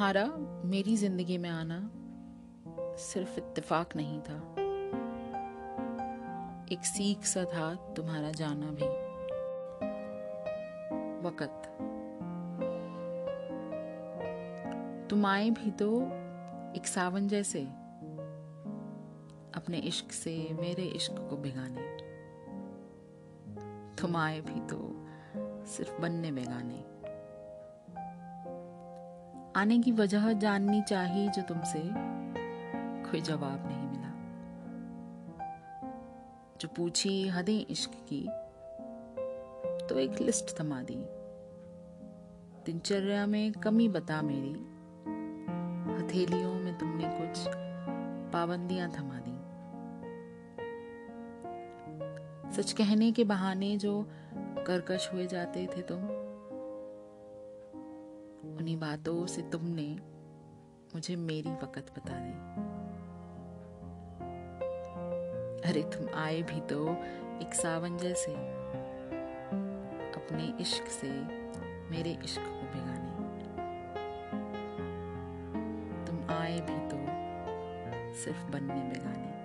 तुम्हारा मेरी जिंदगी में आना सिर्फ इत्तेफाक नहीं था, एक सीख सा था तुम्हारा जाना भी। वक़्त, तुम आए भी तो एक सावन जैसे अपने इश्क से मेरे इश्क को भिगाने। तुम आए भी तो सिर्फ बनने बेगाने। आने की वजह जाननी चाहिए जो तुमसे कोई जवाब नहीं मिला। जो पूछी हदें इश्क की तो एक लिस्ट थमा दी। दिनचर्या में कमी बता मेरी, हथेलियों में तुमने कुछ पाबंदियां थमा दी। सच कहने के बहाने जो कर्कश हुए जाते थे तुम, उन्हीं बातों से तुमने मुझे मेरी वक़्त बता दी। अरे तुम आए भी तो एक सावन जैसे अपने इश्क से मेरे इश्क को भिगाने। तुम आए भी तो सिर्फ बनने बिगाने।